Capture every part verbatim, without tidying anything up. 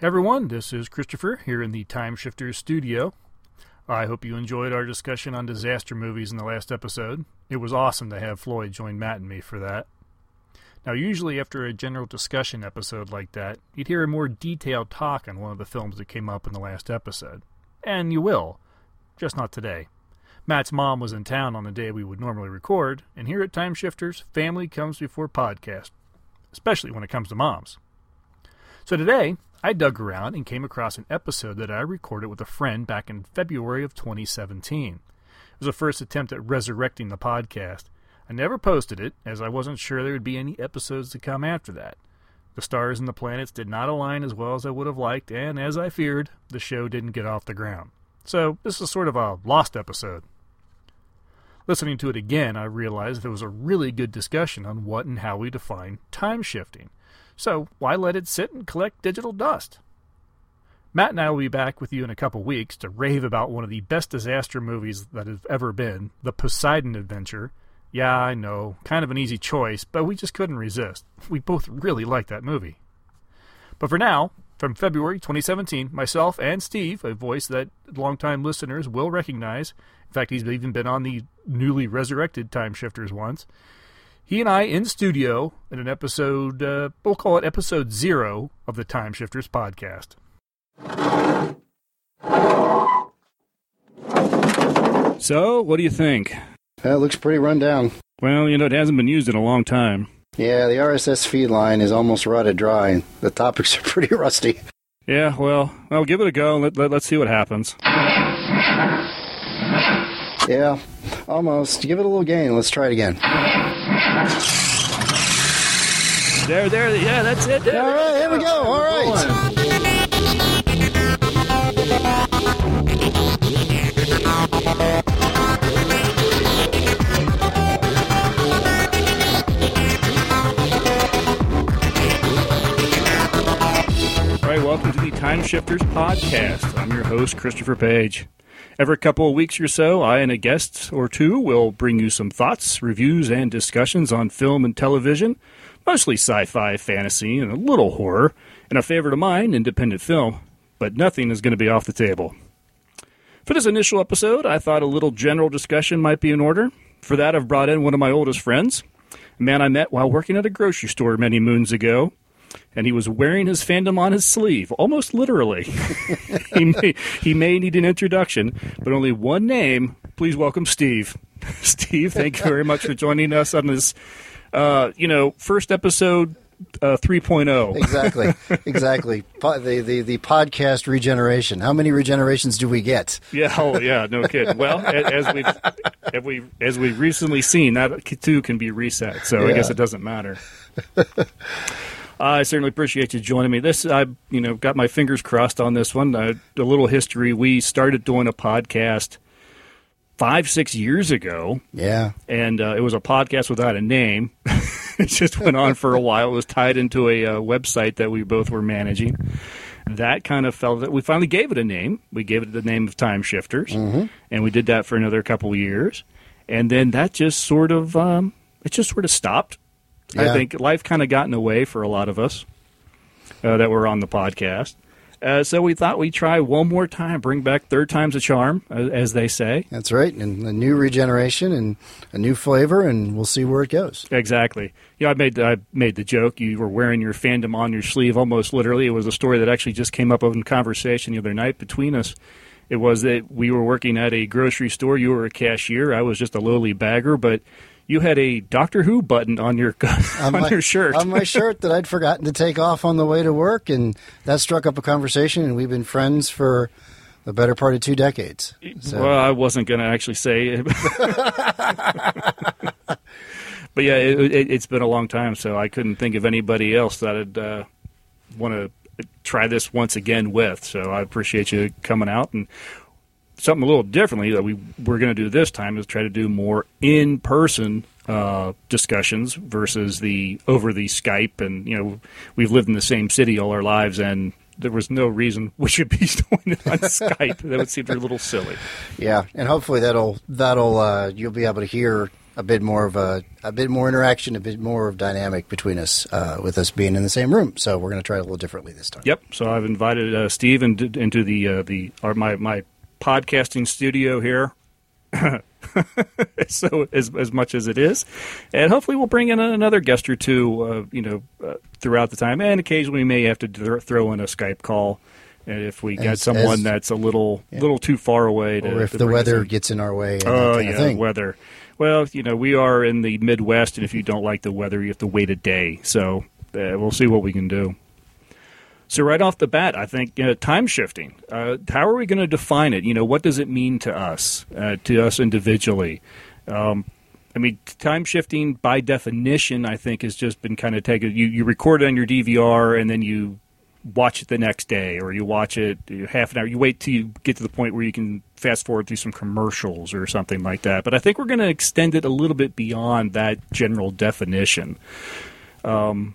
Hey everyone, this is Christopher here in the Time Shifters studio. I hope you enjoyed our discussion on disaster movies in the last episode. It was awesome to have Floyd join Matt and me for that. Now usually after a general discussion episode like that, you'd hear a more detailed talk on one of the films that came up in the last episode. And you will, just not today. Matt's mom was in town on the day we would normally record, and here at Time Shifters, family comes before podcast, especially when it comes to moms. So today, I dug around and came across an episode that I recorded with a friend back in February of twenty seventeen. It was a first attempt at resurrecting the podcast. I never posted it, as I wasn't sure there would be any episodes to come after that. The stars and the planets did not align as well as I would have liked, and as I feared, the show didn't get off the ground. So this is sort of a lost episode. Listening to it again, I realized there was a really good discussion on what and how we define time shifting. So why let it sit and collect digital dust? Matt and I will be back with you in a couple weeks to rave about one of the best disaster movies that have ever been, The Poseidon Adventure. Yeah, I know, kind of an easy choice, but we just couldn't resist. We both really liked that movie. But for now, from February twenty seventeen, myself and Steve, a voice that longtime listeners will recognize, in fact, he's even been on the newly resurrected Time Shifters once, he and I in studio in an episode, uh, we'll call it episode zero of the Time Shifters podcast. So, what do you think? That looks pretty run down. Well, you know, it hasn't been used in a long time. Yeah, the R S S feed line is almost rotted dry, and the topics are pretty rusty. Yeah, well, well, give it a go. Let, let, let's see what happens. Yeah, almost. Give it a little gain. Let's try it again. There, there, yeah, that's it. There. All right, here we go. All right. Welcome to the Time Shifters podcast. I'm your host, Christopher Page. Every couple of weeks or so, I and a guest or two will bring you some thoughts, reviews, and discussions on film and television, mostly sci-fi, fantasy, and a little horror, and a favorite of mine, independent film, but nothing is going to be off the table. For this initial episode, I thought a little general discussion might be in order. For that, I've brought in one of my oldest friends, a man I met while working at a grocery store many moons ago. And he was wearing his fandom on his sleeve, almost literally. he, may, he may need an introduction, but only one name. Please welcome Steve. Steve, thank you very much for joining us on this, uh, you know, first episode uh, three point oh. Exactly, exactly. Po- the, the the podcast regeneration. How many regenerations do we get? Yeah, oh yeah, no kidding. Well, as we've as we as we've recently seen, that too can be reset. So yeah. I guess it doesn't matter. I certainly appreciate you joining me. This, I, you know, got my fingers crossed on this one. Uh, a little history. We started doing a podcast five, six years ago. Yeah. And uh, it was a podcast without a name. It just went on for a while. It was tied into a uh, website that we both were managing. That kind of fell that we finally gave it a name. We gave it the name of Time Shifters. Mm-hmm. And we did that for another couple years. And then that just sort of, um, it just sort of stopped. Yeah. I think life kind of got in the way for a lot of us uh, that were on the podcast. Uh, so we thought we'd try one more time, bring back third time's a charm, uh, as they say. That's right, and a new regeneration and a new flavor, and we'll see where it goes. Exactly. Yeah, you know, I made the, I made the joke. You were wearing your fandom on your sleeve almost literally. It was a story that actually just came up in conversation the other night between us. It was that we were working at a grocery store. You were a cashier. I was just a lowly bagger, but you had a Doctor Who button on your on, on my, your shirt. On my shirt that I'd forgotten to take off on the way to work, and that struck up a conversation, and we've been friends for the better part of two decades. So. Well, I wasn't going to actually say it. But, yeah, it, it, it's been a long time, so I couldn't think of anybody else that I'd uh, want to try this once again with. So I appreciate you coming out and something a little differently that we we're going to do this time is try to do more in-person uh, discussions versus the over the Skype. And, you know, we've lived in the same city all our lives, and there was no reason we should be doing it on Skype. That would seem a little silly. Yeah, and hopefully that'll, that'll uh, you'll be able to hear a bit more of a a bit more interaction, a bit more of dynamic between us uh, with us being in the same room. So we're going to try it a little differently this time. Yep. So I've invited uh, Steve into, into the uh, the our, my my podcasting studio here. So as as much as it is, and hopefully we'll bring in another guest or two, uh, you know, uh, throughout the time, and occasionally we may have to th- throw in a Skype call. And if we got someone as, that's a little yeah. little too far away. To, or if to the weather in. gets in our way. Oh, yeah, the weather. Well, you know, we are in the Midwest, and if you don't like the weather, you have to wait a day. So uh, we'll see what we can do. So right off the bat, I think, you know, time shifting. Uh, how are we going to define it? You know, what does it mean to us, uh, to us individually? Um I mean, time shifting, by definition, I think, has just been kind of taken. You, you record it on your D V R, and then you watch it the next day, or you watch it half an hour. You wait till you get to the point where you can fast forward through some commercials or something like that. But I think we're going to extend it a little bit beyond that general definition. Um,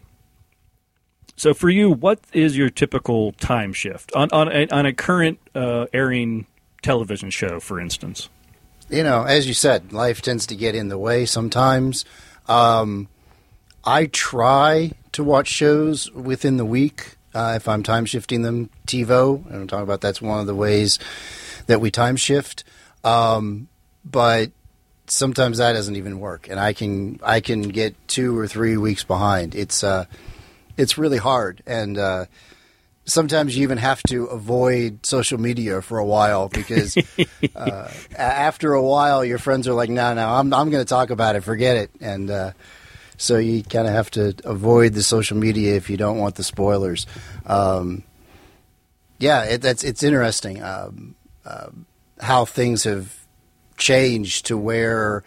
so for you, what is your typical time shift on on, on a current uh, airing television show, for instance? You know, as you said, life tends to get in the way sometimes. Um, I try to watch shows within the week. Uh, if I'm time shifting them, TiVo, and I'm talking about that's one of the ways that we time shift. Um, but sometimes that doesn't even work, and I can I can get two or three weeks behind. It's uh, it's really hard, and uh, sometimes you even have to avoid social media for a while because uh, after a while, your friends are like, "No, no, I'm I'm going to talk about it. Forget it." And uh, So you kind of have to avoid the social media if you don't want the spoilers. Um, yeah, it, that's it's interesting um, uh, how things have changed to where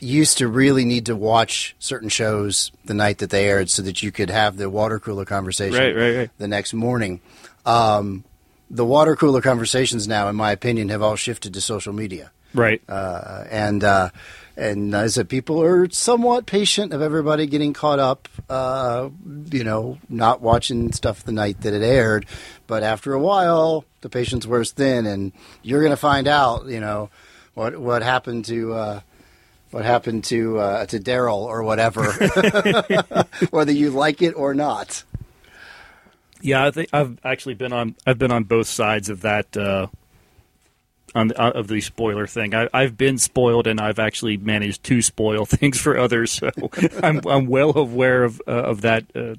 you used to really need to watch certain shows the night that they aired so that you could have the water cooler conversation right, right, right. the next morning. Um, the water cooler conversations now, in my opinion, have all shifted to social media. Right. Uh, and... Uh, And I said, people are somewhat patient of everybody getting caught up, uh, you know, not watching stuff the night that it aired. But after a while, the patience wears thin, and you're going to find out, you know, what what happened to uh, what happened to uh, to Daryl or whatever, whether you like it or not. Yeah, I think I've actually been on. I've been on both sides of that. Uh... On the, of the spoiler thing, I, I've been spoiled, and I've actually managed to spoil things for others. So I'm, I'm well aware of uh, of that. Uh,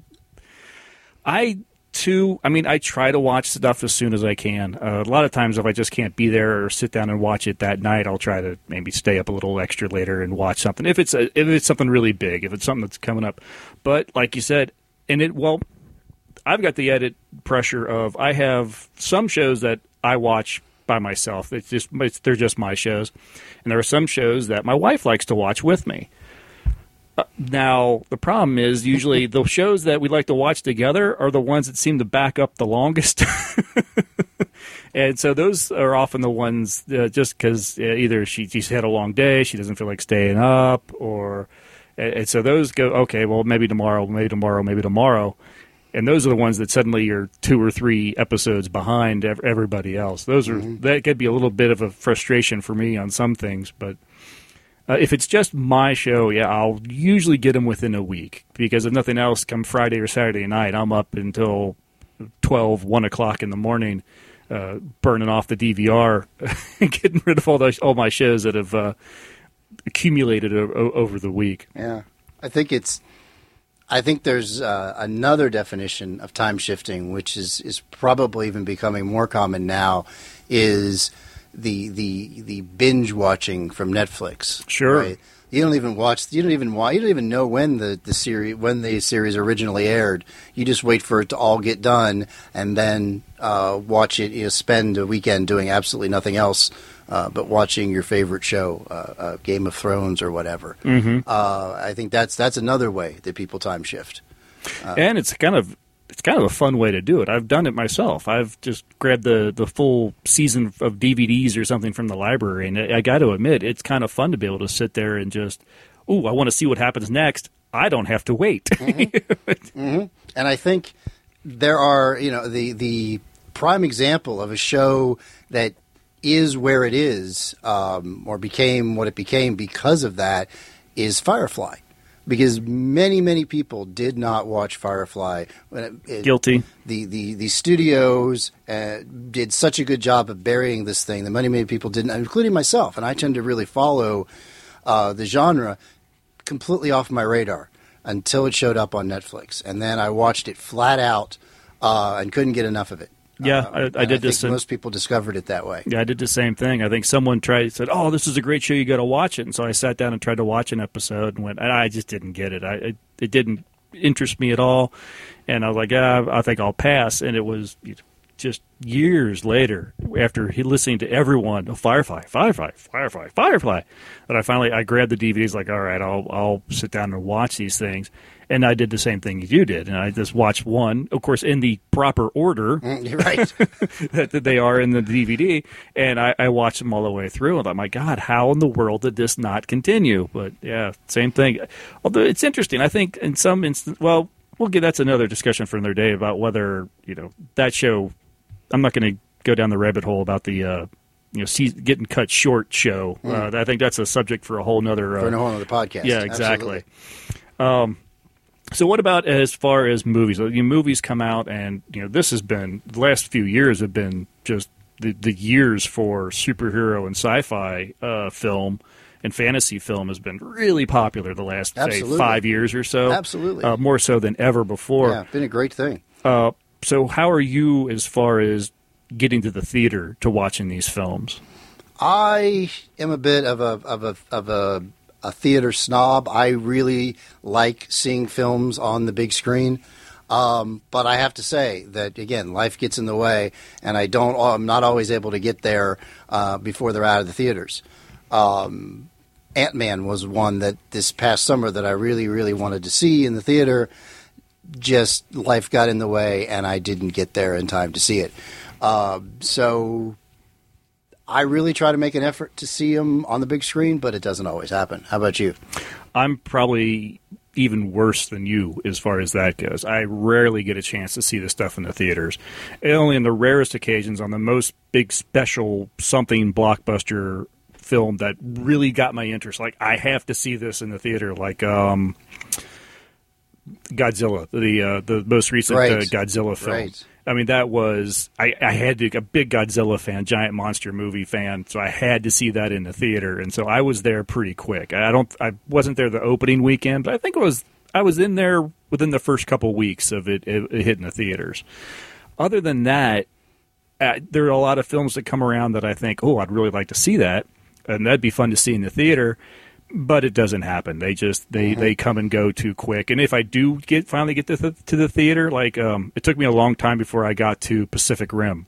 I too, I mean, I try to watch stuff as soon as I can. Uh, a lot of times, if I just can't be there or sit down and watch it that night, I'll try to maybe stay up a little extra later and watch something. If it's a, if it's something really big, if it's something that's coming up, but like you said, and it well, I've got the edit pressure of I have some shows that I watch by myself. It's just it's, they're just my shows, and there are some shows that my wife likes to watch with me. Uh, now the problem is usually the shows that we like to watch together are the ones that seem to back up the longest, and so those are often the ones uh, just because uh, either she she's had a long day, she doesn't feel like staying up, or and, and so those go okay. Well, maybe tomorrow, maybe tomorrow, maybe tomorrow. And those are the ones that suddenly you're two or three episodes behind everybody else. Those are mm-hmm. that could be a little bit of a frustration for me on some things. But uh, if it's just my show, yeah, I'll usually get them within a week. Because if nothing else, come Friday or Saturday night, I'm up until twelve, one o'clock in the morning, uh, burning off the D V R and getting rid of all, those, all my shows that have uh, accumulated o- o- over the week. Yeah, I think it's... I think there's uh, another definition of time shifting, which is, is probably even becoming more common now, is the the the binge watching from Netflix. Sure, right? You don't even watch. You don't even watch. You don't even know when the, the series when the series originally aired. You just wait for it to all get done and then uh, watch it. You know, spend a weekend doing absolutely nothing else uh, but watching your favorite show, uh, uh, Game of Thrones or whatever. Mm-hmm. Uh, I think that's that's another way that people time shift. Uh, and it's kind of it's kind of a fun way to do it. I've done it myself. I've just grabbed the the full season of D V Ds or something from the library, and I, I got to admit, it's kind of fun to be able to sit there and just, ooh, I want to see what happens next. I don't have to wait. Mm-hmm. mm-hmm. And I think there are, you know, the the prime example of a show that is where it is, um, or became what it became because of that, is Firefly. Because many, many people did not watch Firefly. It, Guilty. The, the, the studios uh, did such a good job of burying this thing that many, many people didn't, including myself. And I tend to really follow uh, the genre completely off my radar until it showed up on Netflix. And then I watched it flat out uh, and couldn't get enough of it. Yeah, uh, I, I did I this. Think most people discovered it that way. Yeah, I did the same thing. I think someone tried said, "Oh, this is a great show. You got to watch it." And so I sat down and tried to watch an episode and went, and I just didn't get it. I it, it didn't interest me at all. And I was like, ah, "I think I'll pass." And it was just years later, after listening to everyone, oh, Firefly, Firefly, Firefly, Firefly, that I finally I grabbed the D V Ds. Like, all right, I'll I'll sit down and watch these things. And I did the same thing you did, and I just watched one, of course, in the proper order right. that, that they are in the D V D, and I, I watched them all the way through, and I'm like, God, how in the world did this not continue? But, yeah, same thing. Although it's interesting. I think in some instance, well, we'll get that's another discussion for another day about whether, you know, that show, I'm not going to go down the rabbit hole about the uh, – you know, see, getting cut short show. Mm. Uh, I think that's a subject for a whole nother uh, – for a whole nother podcast. Yeah, exactly. Um So what about as far as movies? You know, movies come out, and you know this has been the last few years have been just the, the years for superhero and sci-fi uh, film and fantasy film has been really popular the last say, five years or so. Absolutely, uh, more so than ever before. Yeah, it's been a great thing. Uh, so how are you as far as getting to the theater to watching these films? I am a bit of a of a of a. a theater snob. I really like seeing films on the big screen. Um, but I have to say that, again, life gets in the way, and I don't, I'm not always able to get there uh, before they're out of the theaters. Um, Ant-Man was one that this past summer that I really, really wanted to see in the theater. Just life got in the way, and I didn't get there in time to see it. Uh, so... I really try to make an effort to see them on the big screen, but it doesn't always happen. How about you? I'm probably even worse than you as far as that goes. I rarely get a chance to see the stuff in the theaters. Only on the rarest occasions, on the most big special something blockbuster film that really got my interest. Like, I have to see this in the theater. Like, um, Godzilla, the uh, the most recent right. uh, Godzilla film. Right. I mean, that was I, – I had to – a big Godzilla fan, giant monster movie fan, so I had to see that in the theater. And so I was there pretty quick. I don't – I wasn't there the opening weekend, but I think it was – I was in there within the first couple of weeks of it, it, it hitting the theaters. Other than that, uh, there are a lot of films that come around that I think, oh, I'd really like to see that, and that'd be fun to see in the theater. But it doesn't happen. They just they, mm-hmm. they come and go too quick. And if I do get finally get to the, to the theater, like um, it took me a long time before I got to Pacific Rim.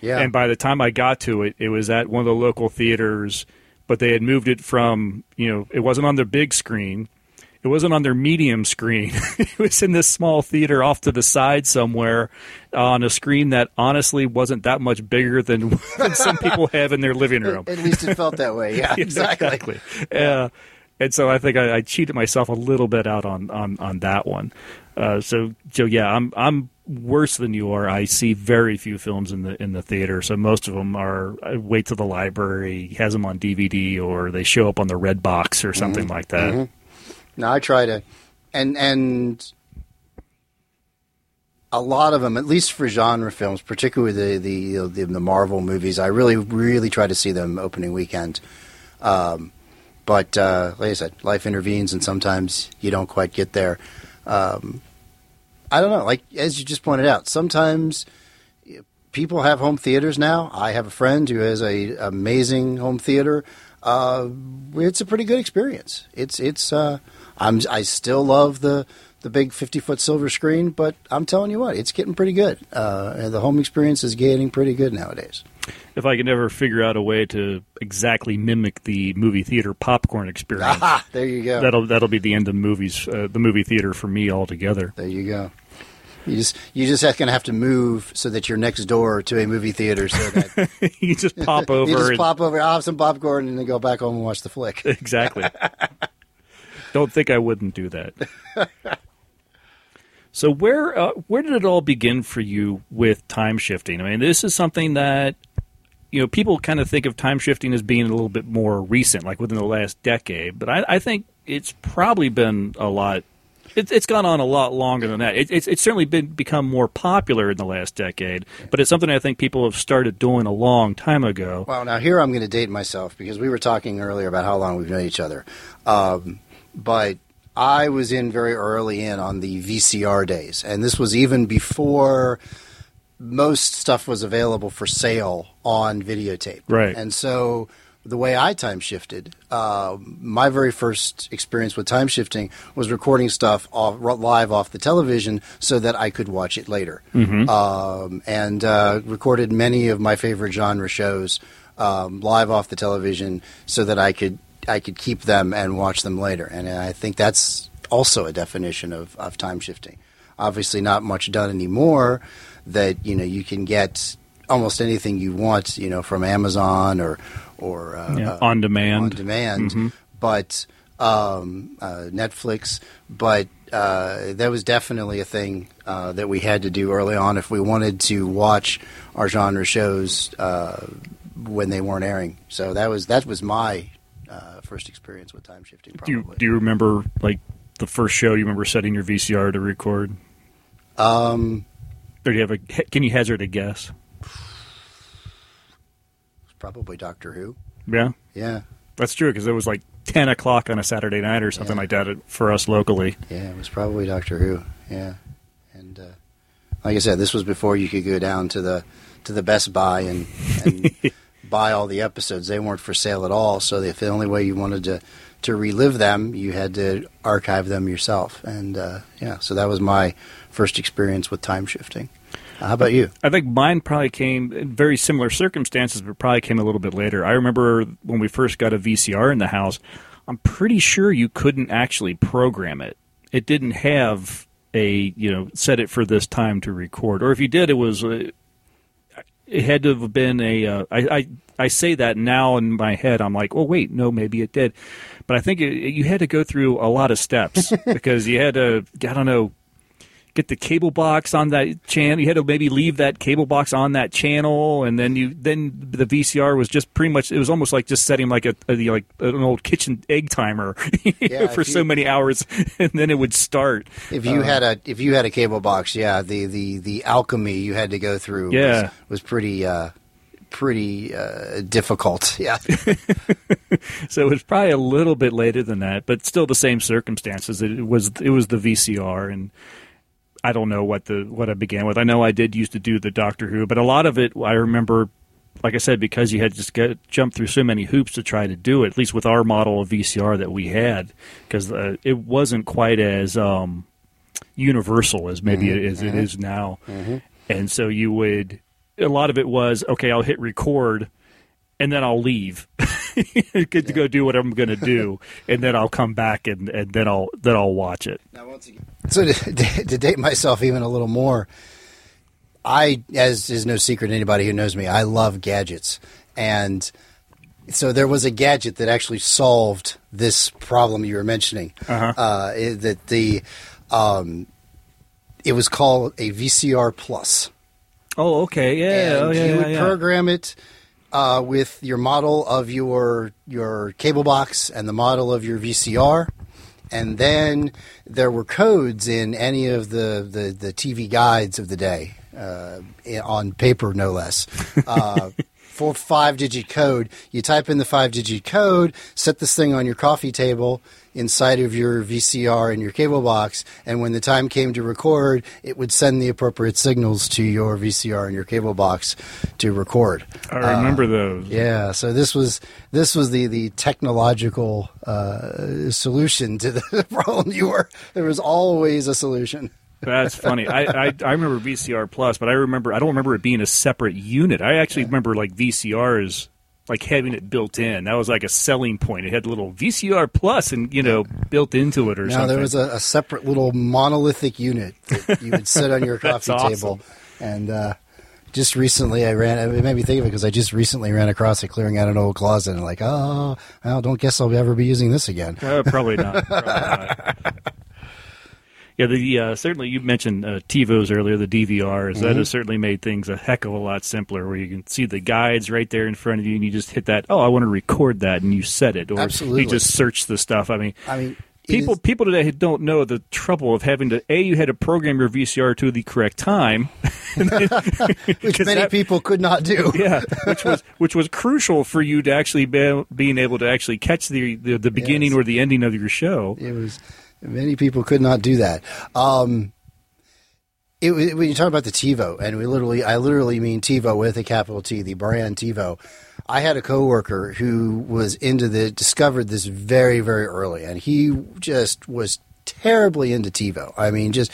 Yeah. And by the time I got to it, it was at one of the local theaters, but they had moved it from you know it wasn't on their big screen, it wasn't on their medium screen. It was in this small theater off to the side somewhere, on a screen that honestly wasn't that much bigger than some people have in their living room. At least it felt that way, yeah, exactly. exactly. Yeah. Uh, and so I think I, I cheated myself a little bit out on, on, on that one. Uh, so, so, yeah, I'm I'm worse than you are. I see very few films in the in the theater, so most of them are I wait till the library, has them on D V D, or they show up on the Red Box or something mm-hmm. like that. Mm-hmm. No, I try to – and and – a lot of them, at least for genre films, particularly the the, the Marvel movies, I really, really try to see them opening weekend. Um, but uh, like I said, life intervenes, and sometimes you don't quite get there. Um, I don't know. Like as you just pointed out, sometimes people have home theaters now. I have a friend who has a amazing home theater. Uh, it's a pretty good experience. It's it's. Uh, I'm I still love the. the big fifty-foot silver screen, but I'm telling you what, it's getting pretty good. Uh, and the home experience is getting pretty good nowadays. If I could ever figure out a way to exactly mimic the movie theater popcorn experience, ah, there you go. That'll that'll be the end of movies, uh, the movie theater for me altogether. There you go. You just you just going to have to move so that you're next door to a movie theater, so that you just pop over, you just and... pop over, I'll have some popcorn, and then go back home and watch the flick. Exactly. Don't think I wouldn't do that. So where uh, where did it all begin for you with time shifting? I mean, this is something that you know, people kind of think of time shifting as being a little bit more recent, like within the last decade. But I, I think it's probably been a lot. It, it's gone on a lot longer than that. It, it's it's certainly been become more popular in the last decade, but it's something I think people have started doing a long time ago. Well, now here I'm going to date myself because we were talking earlier about how long we've known each other. Um, but I was in very early in on the V C R days, and this was even before most stuff was available for sale on videotape. Right. And so the way I time shifted, uh, my very first experience with time shifting was recording stuff off, live off the television so that I could watch it later. Mm-hmm. Um, and uh, recorded many of my favorite genre shows um, live off the television so that I could I could keep them and watch them later. And I think that's also a definition of, of time shifting. Obviously not much done anymore that, you know, you can get almost anything you want, you know, from Amazon or or uh, yeah, on demand. On demand. Mm-hmm. But um, uh, Netflix. But uh, that was definitely a thing uh, that we had to do early on if we wanted to watch our genre shows uh, when they weren't airing. So that was that was my Uh, first experience with time shifting, probably. Do you, do you remember, like, the first show? Do you remember setting your V C R to record? Um, or do you have a? Can you hazard a guess? It's probably Doctor Who. Yeah, yeah, that's true because it was like ten o'clock on a Saturday night or something yeah. like that for us locally. Yeah, it was probably Doctor Who. Yeah, and uh, like I said, this was before you could go down to the to the Best Buy and. and buy all the episodes. They weren't for sale at all, so if the only way you wanted to, to relive them, you had to archive them yourself. And, uh, yeah, so that was my first experience with time shifting. Uh, how about you? I think mine probably came in very similar circumstances, but probably came a little bit later. I remember when we first got a V C R in the house, I'm pretty sure you couldn't actually program it. It didn't have a, you know, set it for this time to record. Or if you did, it was... Uh, It had to have been a. Uh, I, I I say that now in my head. I'm like, oh wait, no, maybe it did, but I think it, you had to go through a lot of steps because you had to. I don't know. Get the cable box on that channel. You had to maybe leave that cable box on that channel, and then you then the V C R was just pretty much. It was almost like just setting like a, a like an old kitchen egg timer yeah, for so you, many hours, and then it would start. If you uh, had a if you had a cable box, yeah, the the, the alchemy you had to go through, yeah. was, was pretty uh, pretty uh, difficult. Yeah, so it was probably a little bit later than that, but still the same circumstances. It was it was the V C R and. I don't know what the what I began with. I know I did used to do the Doctor Who, but a lot of it I remember, like I said, because you had just get, jumped through so many hoops to try to do it, at least with our model of V C R that we had, because uh, it wasn't quite as um, universal as maybe mm-hmm. it, as mm-hmm. it is now. Mm-hmm. And so you would – a lot of it was, okay, I'll hit record, and then I'll leave. Good yeah. to go do what I'm going to do, and then I'll come back and, and then I'll then I'll watch it. Now, once again, so to, to date myself even a little more, I, as is no secret to anybody who knows me, I love gadgets. And so there was a gadget that actually solved this problem you were mentioning. Uh-huh. Uh, it, that the um, it was called a V C R Plus. Oh, okay. Yeah. And oh, yeah, you would yeah, yeah. program it. Uh, with your model of your your cable box and the model of your V C R, and then there were codes in any of the, the, the T V guides of the day, uh, on paper no less. Uh, for five-digit code, you type in the five-digit code, set this thing on your coffee table inside of your V C R and your cable box, and when the time came to record, it would send the appropriate signals to your V C R and your cable box to record. I remember uh, those. Yeah, so this was this was the the technological uh, solution to the problem. You were there was always a solution. That's funny. I, I I remember V C R Plus, but I remember I don't remember it being a separate unit. I actually yeah. remember like V C Rs. Like having it built in, that was like a selling point. It had a little V C R Plus, and you know, built into it or now, something. Now there was a, a separate little monolithic unit that you would sit on your coffee awesome. table. And uh, just recently, I ran. It made me think of it because I just recently ran across it, clearing out an old closet, and like, oh, I don't guess I'll ever be using this again. Uh, probably not. Probably not. Yeah, the uh, certainly you mentioned uh, TiVos earlier, the D V Rs. Mm-hmm. That has certainly made things a heck of a lot simpler, where you can see the guides right there in front of you, and you just hit that, oh, I want to record that, and you set it. Or Absolutely. You just search the stuff. I mean, I mean people is- people today don't know the trouble of having to, A, you had to program your V C R to the correct time. Which many that, people could not do. yeah, which was which was crucial for you to actually be, being able to actually catch the, the, the beginning yes. or the ending of your show. It was... Many people could not do that. Um, it, it, when you talk about the TiVo, and we literally, I literally mean TiVo with a capital T, the brand TiVo. I had a coworker who was into the discovered this very, very early, and he just was terribly into TiVo. I mean, just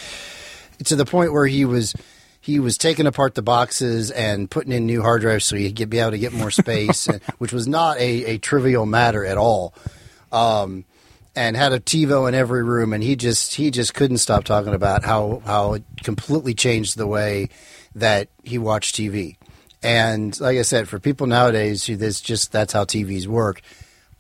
to the point where he was he was taking apart the boxes and putting in new hard drives so he'd get, be able to get more space, and, which was not a, a trivial matter at all. Um, And had a TiVo in every room, and he just he just couldn't stop talking about how, how it completely changed the way that he watched T V. And like I said, for people nowadays who this just that's how T Vs work.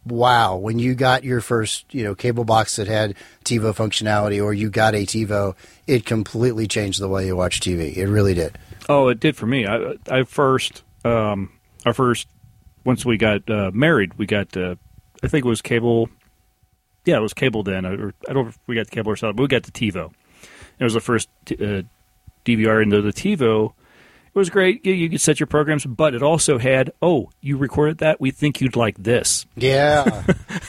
Wow, when you got your first you know cable box that had TiVo functionality, or you got a TiVo, it completely changed the way you watch T V. It really did. Oh, it did for me. I I first um our first once we got uh, married, we got uh, I think it was cable. Yeah, it was cable then. Or, I don't know if we got the cable or something, but we got the TiVo. It was the first t- uh, D V R into the TiVo. It was great. You, you could set your programs, but it also had, oh, you recorded that? We think you'd like this. Yeah.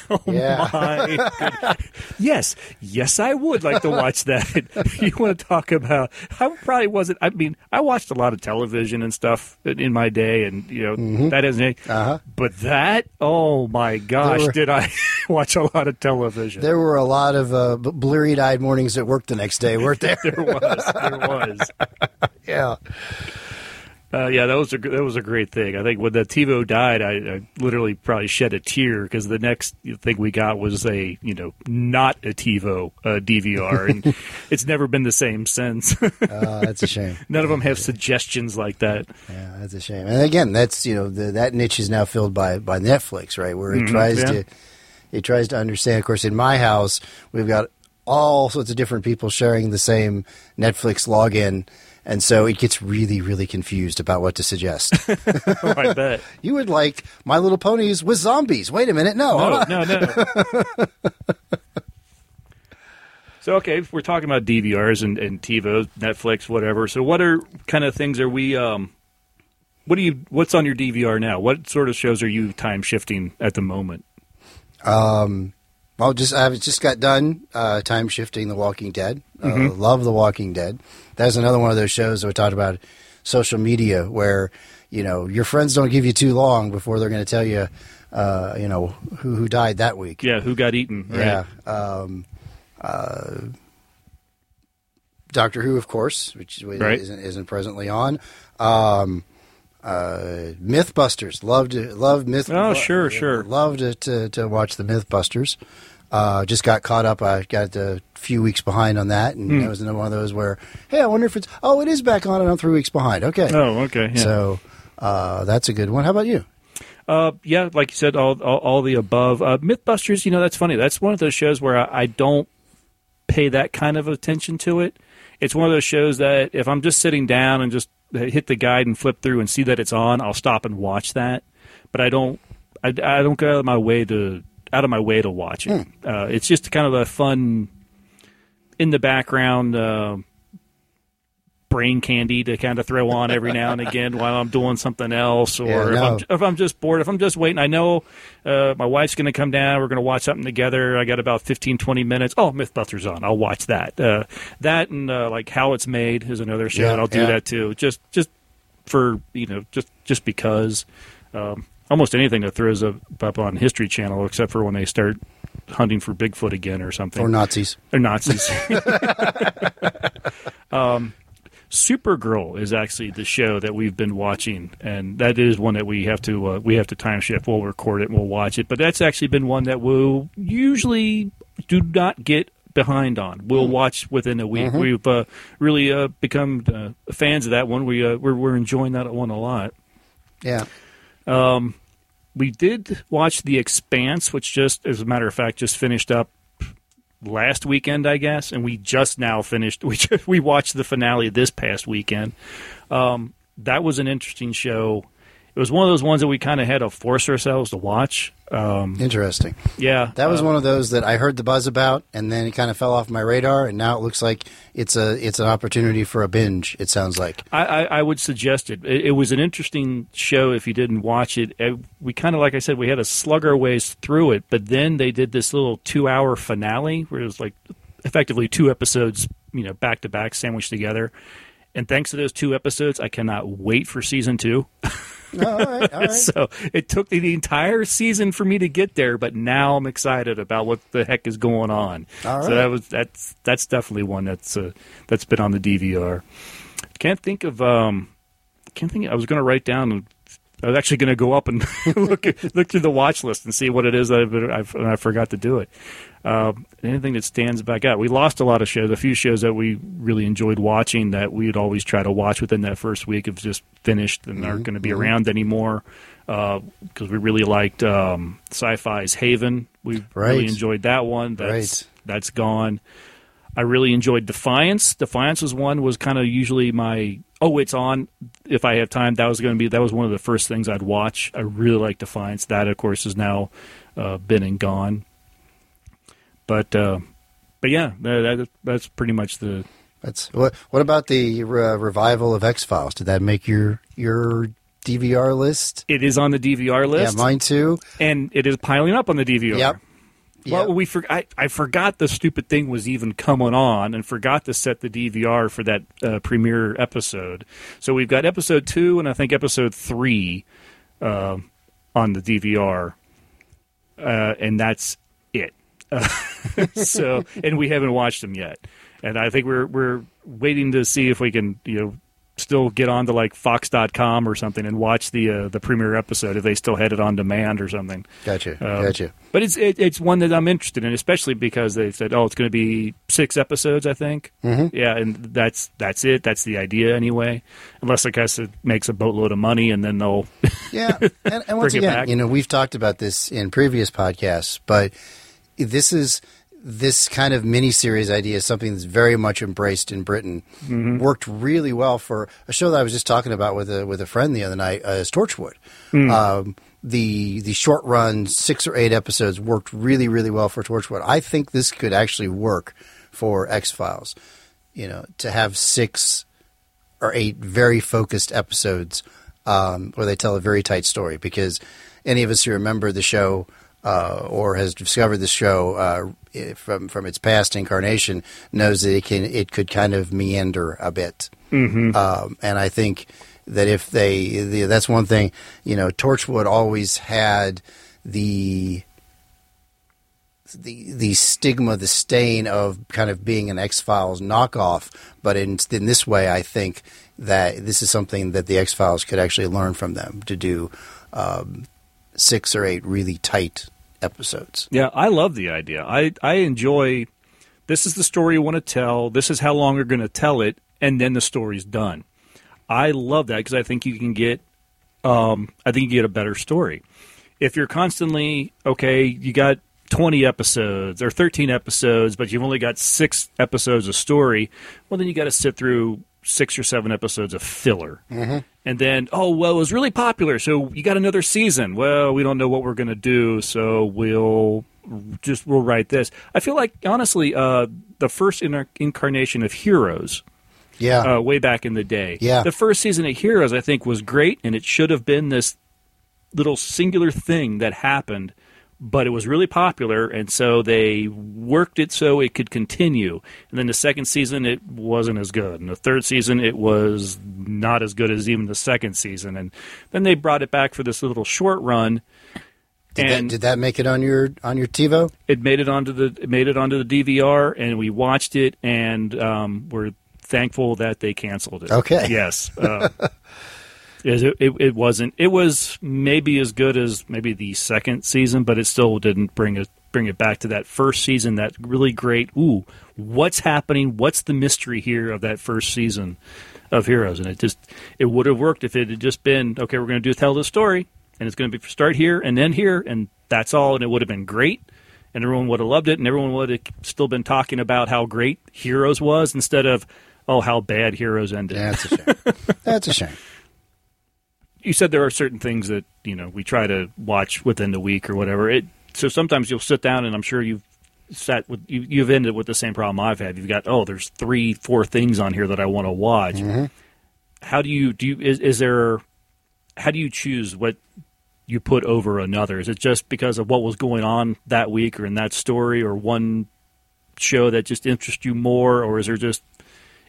oh, yeah. my goodness. Yes. Yes, I would like to watch that. You want to talk about – I probably wasn't – I mean, I watched a lot of television and stuff in my day, and, you know, mm-hmm. that isn't uh-huh. – But that, oh, my gosh, were- did I – watch a lot of television. There were a lot of uh, bleary-eyed mornings at work the next day, weren't there? there was. There was. yeah. Uh, yeah, that was, a, that was a great thing. I think when the TiVo died, I, I literally probably shed a tear because the next thing we got was a, you know, not a TiVo uh, D V R. And it's never been the same since. uh, that's a shame. None of them have suggestions like that. Yeah, that's a shame. And again, that's, you know, the, that niche is now filled by, by Netflix, right, where it mm-hmm, tries yeah. to... It tries to understand. Of course, in my house, we've got all sorts of different people sharing the same Netflix login, and so it gets really, really confused about what to suggest. oh, I bet. You would like My Little Ponies with zombies. Wait a minute. No. No, no, no. So, okay, we're talking about D V Rs and, and TiVos, Netflix, whatever. So what are kind of things are we um, – What do you? What's on your D V R now? What sort of shows are you time shifting at the moment? Um, I'll just, I just got done, uh, time shifting The Walking Dead. Uh, mm-hmm. Love The Walking Dead. That's another one of those shows that we talked about social media where, you know, your friends don't give you too long before they're going to tell you, uh, you know, who, who died that week. Yeah. Who got eaten. Right? Yeah. Um, uh, Doctor Who, of course, which right. isn't, isn't presently on. Um, Uh, MythBusters, loved loved Myth. Oh, sure, lo- sure. Loved to, to to watch the MythBusters. Uh, just got caught up. I got a few weeks behind on that, and mm. that was another one of those where, hey, I wonder if it's. Oh, it is back on, and I'm three weeks behind. Okay. Oh, okay. Yeah. So uh, that's a good one. How about you? Uh, yeah, like you said, all all, all the above. Uh, MythBusters, you know, that's funny. That's one of those shows where I, I don't pay that kind of attention to it. It's one of those shows that if I'm just sitting down and just hit the guide and flip through and see that it's on, I'll stop and watch that. But I don't, I, I don't go out of my way to out of my way to watch it. Hmm. Uh, it's just kind of a fun, in the background, uh, brain candy to kind of throw on every now and again while I'm doing something else, or yeah, no. if, I'm, if I'm just bored, if I'm just waiting. I know uh, my wife's going to come down. We're going to watch something together. I got about fifteen, twenty minutes. Oh, MythBusters on. I'll watch that. Uh, that and uh, like How It's Made is another show. Yeah, that I'll do yeah. that too. Just, just for you know, just just because. Um, almost anything that throws up on History Channel, except for when they start hunting for Bigfoot again or something, or Nazis, or Nazis. um. Supergirl is actually the show that we've been watching, and that is one that we have to uh, we have to time shift. We'll record it and we'll watch it, but that's actually been one that we'll usually do not get behind on. We'll watch within a week. Mm-hmm. We've uh, really uh, become uh, fans of that one. We uh, we're, we're enjoying that one a lot. Yeah. Um, we did watch The Expanse, which just as a matter of fact just finished up last weekend, I guess, and we just now finished. We just, we watched the finale this past weekend. Um, that was an interesting show. It was one of those ones that we kind of had to force ourselves to watch. Um, Interesting. Yeah. That was uh, one of those that I heard the buzz about, and then it kind of fell off my radar, and now it looks like it's a it's an opportunity for a binge, it sounds like. I, I, I would suggest it. it. It was an interesting show if you didn't watch it. We kind of, like I said, we had to slug our ways through it, but then they did this little two-hour finale where it was like effectively two episodes, you know, back-to-back, sandwiched together. And thanks to those two episodes, I cannot wait for season two. Oh, all right, all right. So it took the entire season for me to get there, but now I'm excited about what the heck is going on. All right. So that was that's that's definitely one that's uh, that's been on the D V R. Can't think of um, can't think. I was going to write down. I was actually going to go up and look look through the watch list and see what it is that I've, been, I've and I forgot to do it. Uh, anything that stands back out. We lost a lot of shows. A few shows that we really enjoyed watching that we'd always try to watch within that first week have just finished and mm-hmm. aren't going to be mm-hmm. around anymore. Because uh, we really liked um, Sci-Fi's Haven. We right. really enjoyed that one. That's right. That's gone. I really enjoyed Defiance. Defiance was one was kind of usually my oh it's on if I have time. That was going to be that was one of the first things I'd watch. I really liked Defiance. That of course is now uh, been and gone. But uh, but yeah, that, that's pretty much the. That's what. What about the uh, revival of X-Files? Did that make your your D V R list? It is on the D V R list. Yeah, mine too. And it is piling up on the D V R. Yep. yep. Well, we for, I, I forgot the stupid thing was even coming on, and forgot to set the D V R for that uh, premiere episode. So we've got episode two and I think episode three uh, on the D V R, uh, and that's it. Uh, so and we haven't watched them yet, and I think we're we're waiting to see if we can you know still get on to like Fox dot com or something and watch the uh, the premiere episode if they still had it on demand or something. Gotcha, um, gotcha. But it's it, it's one that I'm interested in, especially because they said oh it's going to be six episodes I think. Mm-hmm. Yeah, and that's that's it. That's the idea anyway. Unless I guess it makes a boatload of money and then they'll yeah. And, and once again, you know, we've talked about this in previous podcasts, but. This is this kind of miniseries idea is something that's very much embraced in Britain. Mm-hmm. Worked really well for a show that I was just talking about with a with a friend the other night, uh, is Torchwood. Mm. Um, the the short run six or eight episodes worked really really well for Torchwood. I think this could actually work for X-Files. You know, to have six or eight very focused episodes um, where they tell a very tight story. Because any of us who remember the show. Uh, or has discovered the show uh, from from its past incarnation knows that it can it could kind of meander a bit, mm-hmm. um, and I think that if they the, that's one thing you know Torchwood always had the the the stigma the stain of kind of being an X-Files knockoff, but in in this way I think that this is something that the X-Files could actually learn from them to do um, six or eight really tight episodes. Yeah, I love the idea. I, I enjoy, this is the story you want to tell, this is how long you're going to tell it, and then the story's done. I love that because I think you can get, um, I think you get a better story. If you're constantly, okay, you got twenty episodes or thirteen episodes, but you've only got six episodes of story, well, then you got to sit through six or seven episodes of filler. Mm-hmm. And then, oh, well, it was really popular, so you got another season. Well, we don't know what we're going to do, so we'll just we'll write this. I feel like, honestly, uh, the first in- incarnation of Heroes, yeah, uh, way back in the day, yeah. The first season of Heroes, I think, was great, and it should have been this little singular thing that happened, but it was really popular, and so they worked it so it could continue. And then the second season, it wasn't as good. And the third season, it was not as good as even the second season. And then they brought it back for this little short run. Did, and that, did that make it on your on your TiVo? It made it onto the it made it onto the D V R, and we watched it, and um, we're thankful that they canceled it. Okay. Yes. Uh, It, it, it wasn't. It was maybe as good as maybe the second season, but it still didn't bring it bring it back to that first season. That really great. Ooh, what's happening? What's the mystery here of that first season of Heroes? And it just it would have worked if it had just been okay. We're going to do tell this story, and it's going to be start here and end here, and that's all. And it would have been great. and everyone would have loved it, and everyone would have still been talking about how great Heroes was instead of, oh, how bad Heroes ended. That's a shame. That's a shame. You said there are certain things that, you know, we try to watch within the week or whatever. It so sometimes you'll sit down, and I'm sure you've sat with you, you've ended with the same problem I've had. You've got, oh, there's three, four things on here that I want to watch. Mm-hmm. How do you do? You, is, is there? How do you choose what you put over another? Is it just because of what was going on that week or in that story or one show that just interests you more, or is there just?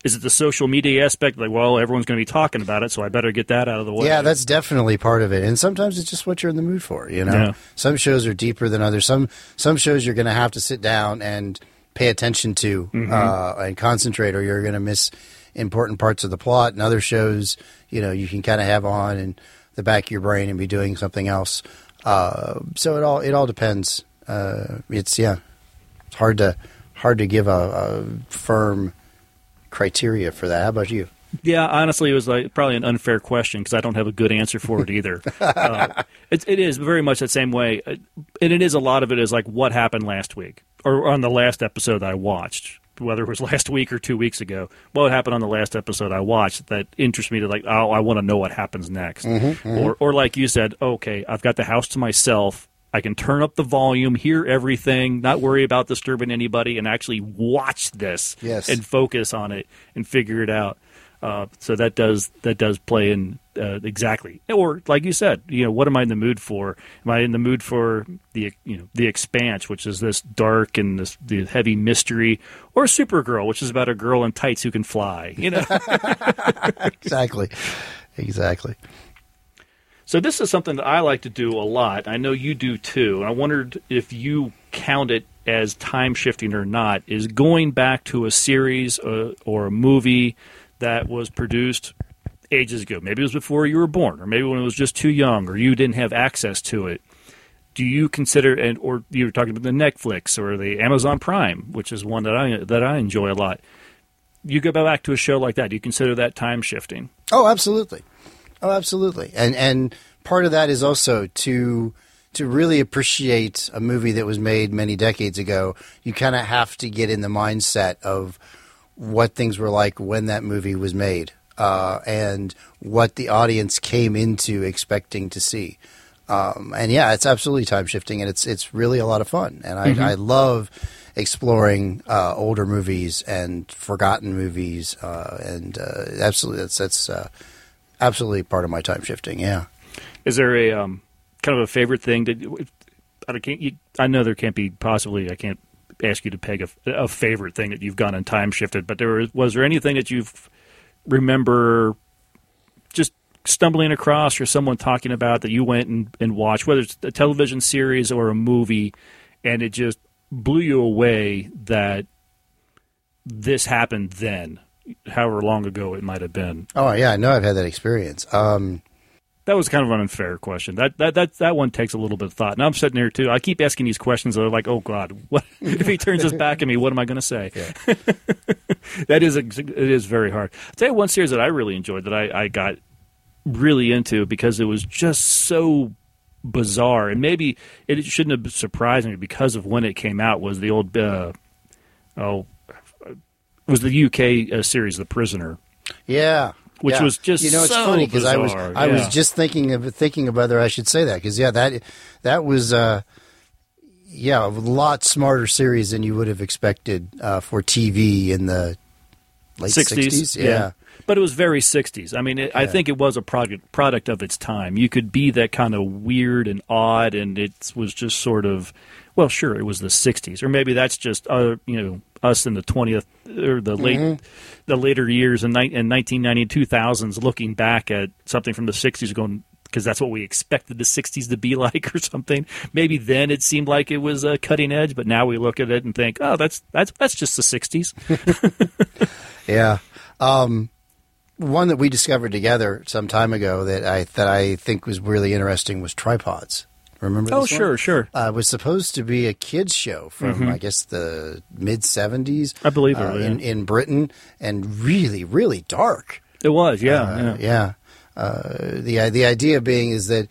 Is it the social media aspect? Like, well, everyone's going to be talking about it, so I better get that out of the way. Yeah, that's definitely part of it. And sometimes it's just what you're in the mood for, you know? Yeah. Some shows are deeper than others. Some some shows you're going to have to sit down and pay attention to mm-hmm. uh, and concentrate, or you're going to miss important parts of the plot. And other shows, you know, you can kind of have on in the back of your brain and be doing something else. Uh, so it all it all depends. Uh, it's, yeah, it's hard to, hard to give a, a firm criteria for that. How about you? Yeah, honestly, it was like probably an unfair question because I don't have a good answer for it either. uh, it, it is very much that same way. And it is a lot of it is like what happened last week or on the last episode I watched, whether it was last week or two weeks ago. What happened on the last episode I watched that interests me to like, oh, I want to know what happens next. Mm-hmm, mm-hmm. Or, or like you said, okay, I've got the house to myself. I can turn up the volume, hear everything, not worry about disturbing anybody, and actually watch this yes. and focus on it and figure it out. Uh, so that does that does play in uh, exactly. Or like you said, you know, what am I in the mood for? Am I in the mood for the you know the Expanse, which is this dark and this the heavy mystery, or Supergirl, which is about a girl in tights who can fly? You know, exactly, exactly. So this is something that I like to do a lot. I know you do too. And I wondered if you count it as time shifting or not, is going back to a series uh, or a movie that was produced ages ago. Maybe it was before you were born, or maybe when it was just too young, or you didn't have access to it. Do you consider, and or you were talking about the Netflix or the Amazon Prime, which is one that I that I enjoy a lot. You go back to a show like that, do you consider that time shifting? Oh, absolutely. Oh, absolutely. And and part of that is also to to really appreciate a movie that was made many decades ago. You kind of have to get in the mindset of what things were like when that movie was made uh, and what the audience came into expecting to see. Um, and, yeah, it's absolutely time shifting, and it's it's really a lot of fun. And I, mm-hmm. I love exploring uh, older movies and forgotten movies. Uh, and uh, absolutely, that's that's uh, – absolutely part of my time shifting, yeah. Is there a um, kind of a favorite thing that I can't? You, I know there can't be possibly. I can't ask you to peg a, a favorite thing that you've gone and time shifted. But there was, was there anything that you remember just stumbling across or someone talking about that you went and, and watched, whether it's a television series or a movie, and it just blew you away that this happened then? However long ago it might have been. Oh, yeah, I know I've had that experience. Um, that was kind of an unfair question. That that that that one takes a little bit of thought. And I'm sitting here, too. I keep asking these questions that are like, oh, God, what if he turns his back at me, what am I going to say? Yeah. that is a, it is very hard. I'll tell you one series that I really enjoyed that I, I got really into because it was just so bizarre. And maybe it shouldn't have surprised me because of when it came out was the old, uh, oh, It was the U K uh, series, The Prisoner. Yeah. Which yeah. was just so You know, it's so funny because I was I yeah. was just thinking of thinking of whether I should say that because, yeah, that that was, uh, yeah, a lot smarter series than you would have expected uh, for T V in the late sixties. Yeah. yeah. But it was very sixties. I mean, it, yeah. I think it was a product, product of its time. You could be that kind of weird and odd, and it was just sort of, well, sure, it was the sixties. Or maybe that's just, uh, you know, us in the twentieth or the late, mm-hmm. the later years in, ni- in nineteen ninety and two thousands, looking back at something from the sixties, going because that's what we expected the sixties to be like, or something. Maybe then it seemed like it was a uh, cutting edge, but now we look at it and think, oh, that's that's that's just the sixties. yeah, um, one that we discovered together some time ago that I that I think was really interesting was Tripods. Remember this? Oh, sure, one? sure. Uh, it was supposed to be a kids' show from, mm-hmm. I guess, the mid-seventies. I believe it uh, was. In, in Britain, and really, really dark. It was, yeah. Uh, yeah. yeah. Uh, the the idea being is that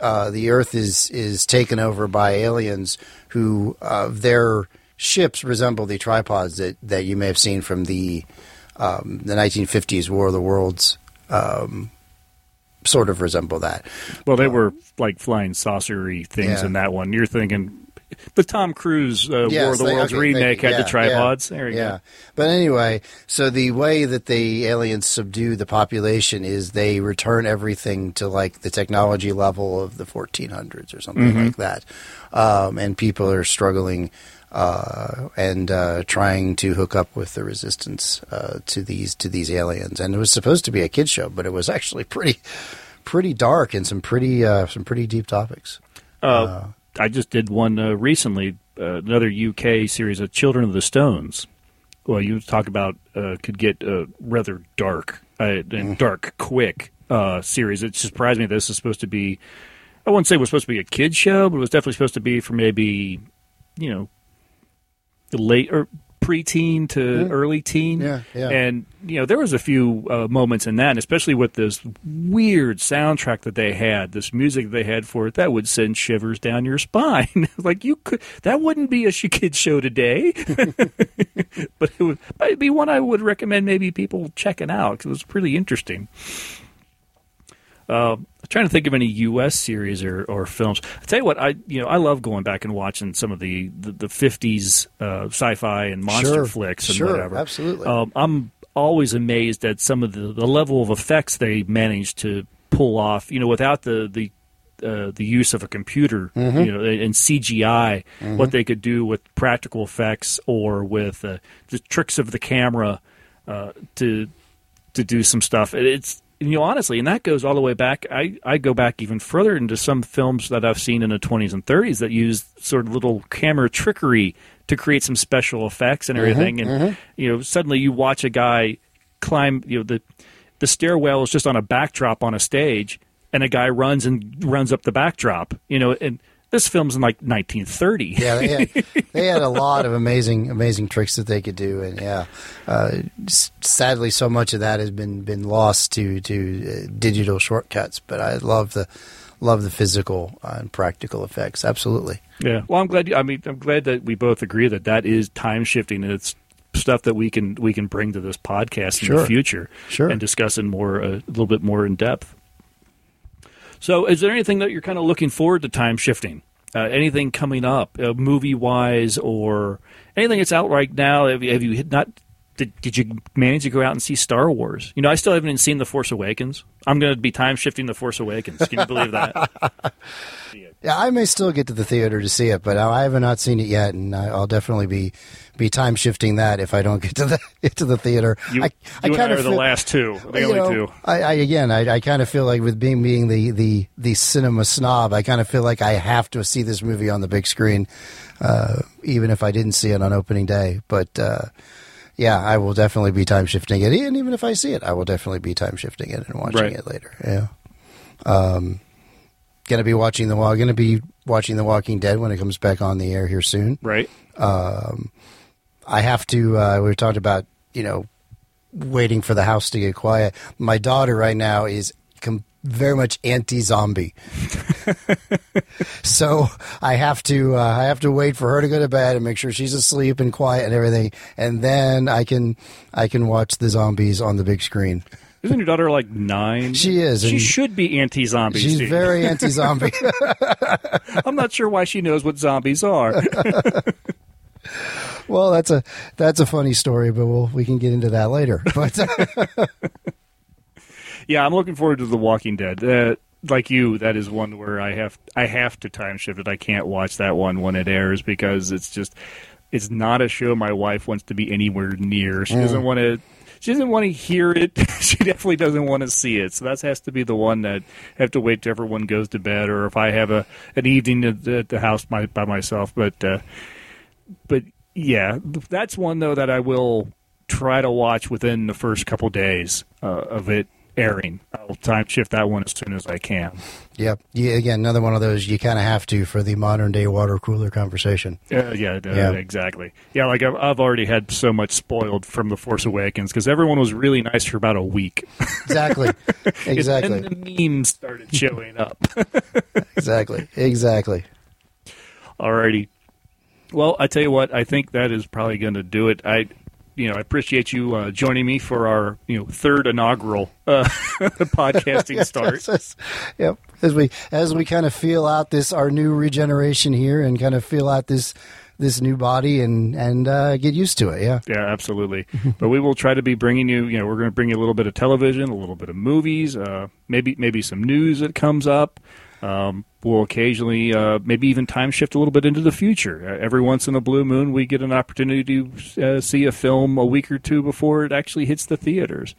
uh, the Earth is is taken over by aliens who uh, their ships resemble the tripods that, that you may have seen from the um, the nineteen fifties War of the Worlds. Um, sort of resemble that. Well, they um, were like flying saucery things yeah. in that one. You're thinking the Tom Cruise uh, yes, War of the they, Worlds okay, remake they, had yeah, the tripods. Yeah, there you yeah. go. But anyway, so the way that the aliens subdue the population is they return everything to like the technology level of the fourteen hundreds or something mm-hmm. like that. Um, and people are struggling uh, and uh, trying to hook up with the resistance uh, to these to these aliens. And it was supposed to be a kid's show, but it was actually pretty pretty dark and some pretty uh, some pretty deep topics. Uh, uh, I just did one uh, recently, uh, another U K series of Children of the Stones. Well, you talk about uh, could get uh, rather dark uh, and mm. dark quick uh, series. It surprised me this is supposed to be, I wouldn't say it was supposed to be a kid's show, but it was definitely supposed to be for maybe, you know, late or preteen to yeah. early teen. Yeah, yeah. And, you know, there was a few uh, moments in that, and especially with this weird soundtrack that they had, this music they had for it, that would send shivers down your spine. Like, you could, that wouldn't be a kid's show today. But it would it'd be one I would recommend maybe people checking out, because it was pretty interesting. Uh, I'm trying to think of any U S series or, or films. I tell you what, I you know I love going back and watching some of the the, the fifties uh, sci-fi and monster sure, flicks and sure, whatever. Absolutely. Um, I'm always amazed at some of the, the level of effects they managed to pull off. You know, without the the uh, the use of a computer, mm-hmm. you know, and C G I, mm-hmm. what they could do with practical effects or with uh, the tricks of the camera uh, to to do some stuff. It's You know, honestly, and that goes all the way back. I, I go back even further into some films that I've seen in the twenties and thirties that use sort of little camera trickery to create some special effects and everything. Mm-hmm, and, mm-hmm. you know, suddenly you watch a guy climb, you know, the the stairwell is just on a backdrop on a stage, and a guy runs and runs up the backdrop, you know, and this film's in like nineteen thirty. Yeah, they had, they had a lot of amazing, amazing tricks that they could do, and yeah, uh, sadly, so much of that has been been lost to to uh, digital shortcuts. But I love the love the physical uh, and practical effects. Absolutely. Yeah. Well, I'm glad. You, I mean, I'm glad that we both agree that that is time shifting, and it's stuff that we can we can bring to this podcast in sure. the future, sure, and discuss in more uh, a little bit more in depth. So is there anything that you're kind of looking forward to time shifting? Uh, anything coming up, uh, movie-wise, or anything that's out right now? Have you, have you not? Did, did you manage to go out and see Star Wars? You know, I still haven't even seen The Force Awakens. I'm going to be time shifting The Force Awakens. Can you believe that? Yeah, I may still get to the theater to see it, but I have not seen it yet, and I'll definitely be be time shifting that if I don't get to the get to the theater. You, I, you I and I are feel, the last two, the only know, two. I, I again, I, I kind of feel like with being being the the the cinema snob, I kind of feel like I have to see this movie on the big screen, uh, even if I didn't see it on opening day, but. Uh, Yeah, I will definitely be time shifting it, and even if I see it, I will definitely be time shifting it and watching right. it later. Yeah, um, gonna be watching the gonna be watching The Walking Dead when it comes back on the air here soon. Right. Um, I have to. Uh, we talked about you know waiting for the house to get quiet. My daughter right now is com- very much anti-zombie, so I have to uh, I have to wait for her to go to bed and make sure she's asleep and quiet and everything, and then I can I can watch the zombies on the big screen. Isn't your daughter like nine? She is. She should be anti-zombie. She's Steve. Very anti-zombie. I'm not sure why she knows what zombies are. Well, that's a that's a funny story, but we'll, we can get into that later. But. Yeah, I'm looking forward to The Walking Dead. Uh, like you, that is one where I have I have to time shift it. I can't watch that one when it airs because it's just it's not a show my wife wants to be anywhere near. She mm. doesn't want to. She doesn't want to hear it. She definitely doesn't want to see it. So that has to be the one that I have to wait till everyone goes to bed, or if I have a an evening at the, at the house by, by myself. But uh, but yeah, that's one though that I will try to watch within the first couple days uh, of it. airing. I'll time shift that one as soon as I can. Yep. Yeah, again, another one of those you kind of have to for the modern day water cooler conversation. Uh, yeah, uh, yeah, exactly. Yeah, like I've, I've already had so much spoiled from The Force Awakens because everyone was really nice for about a week. Exactly. Exactly. And then the memes started showing up. Exactly. Exactly. All righty. Well, I tell you what, I think that is probably going to do it. I. You know, I appreciate you uh, joining me for our you know third inaugural uh, podcasting yes, start. Yes, yes. Yep, as we as we kind of feel out this our new regeneration here and kind of feel out this this new body and and uh, get used to it. Yeah, yeah, absolutely. But we will try to be bringing you. You know, we're going to bring you a little bit of television, a little bit of movies, uh, maybe maybe some news that comes up. Um, we'll occasionally uh, maybe even time shift a little bit into the future. Uh, every once in a blue moon, we get an opportunity to uh, see a film a week or two before it actually hits the theaters.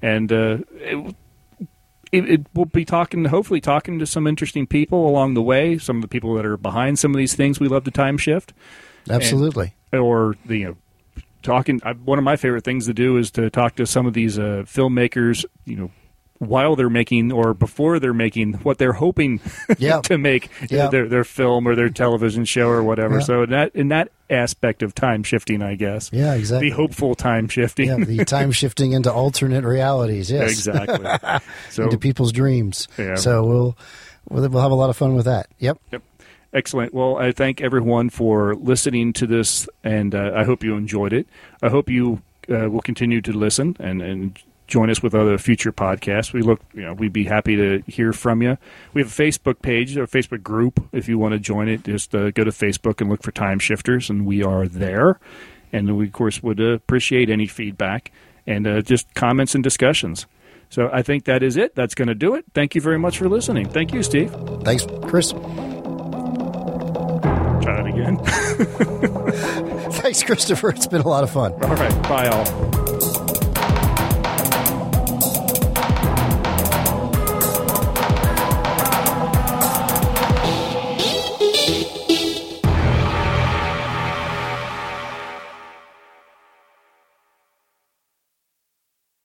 And uh, it, it, it we'll be talking, hopefully talking to some interesting people along the way, some of the people that are behind some of these things we love to time shift. Absolutely. And, or the, you know, talking, I, one of my favorite things to do is to talk to some of these uh, filmmakers, you know, while they're making or before they're making what they're hoping yep. to make yep. their their film or their television show or whatever. Yep. So in that in that aspect of time shifting, I guess. Yeah, exactly. The hopeful time shifting. Yeah, the time shifting into alternate realities. Yes, exactly. So, into people's dreams. Yeah. So we'll we'll have a lot of fun with that. Yep. Yep. Excellent. Well, I thank everyone for listening to this, and uh, I hope you enjoyed it. I hope you uh, will continue to listen and and. Join us with other future podcasts. We look, you know, we'd be happy to hear from you. We have a Facebook page, a Facebook group. If you want to join it, just uh, go to Facebook and look for Time Shifters, and we are there. And we, of course, would uh, appreciate any feedback and uh, just comments and discussions. So I think that is it. That's going to do it. Thank you very much for listening. Thank you, Steve. Thanks, Chris. Try that again. Thanks, Christopher. It's been a lot of fun. All right. Bye, all.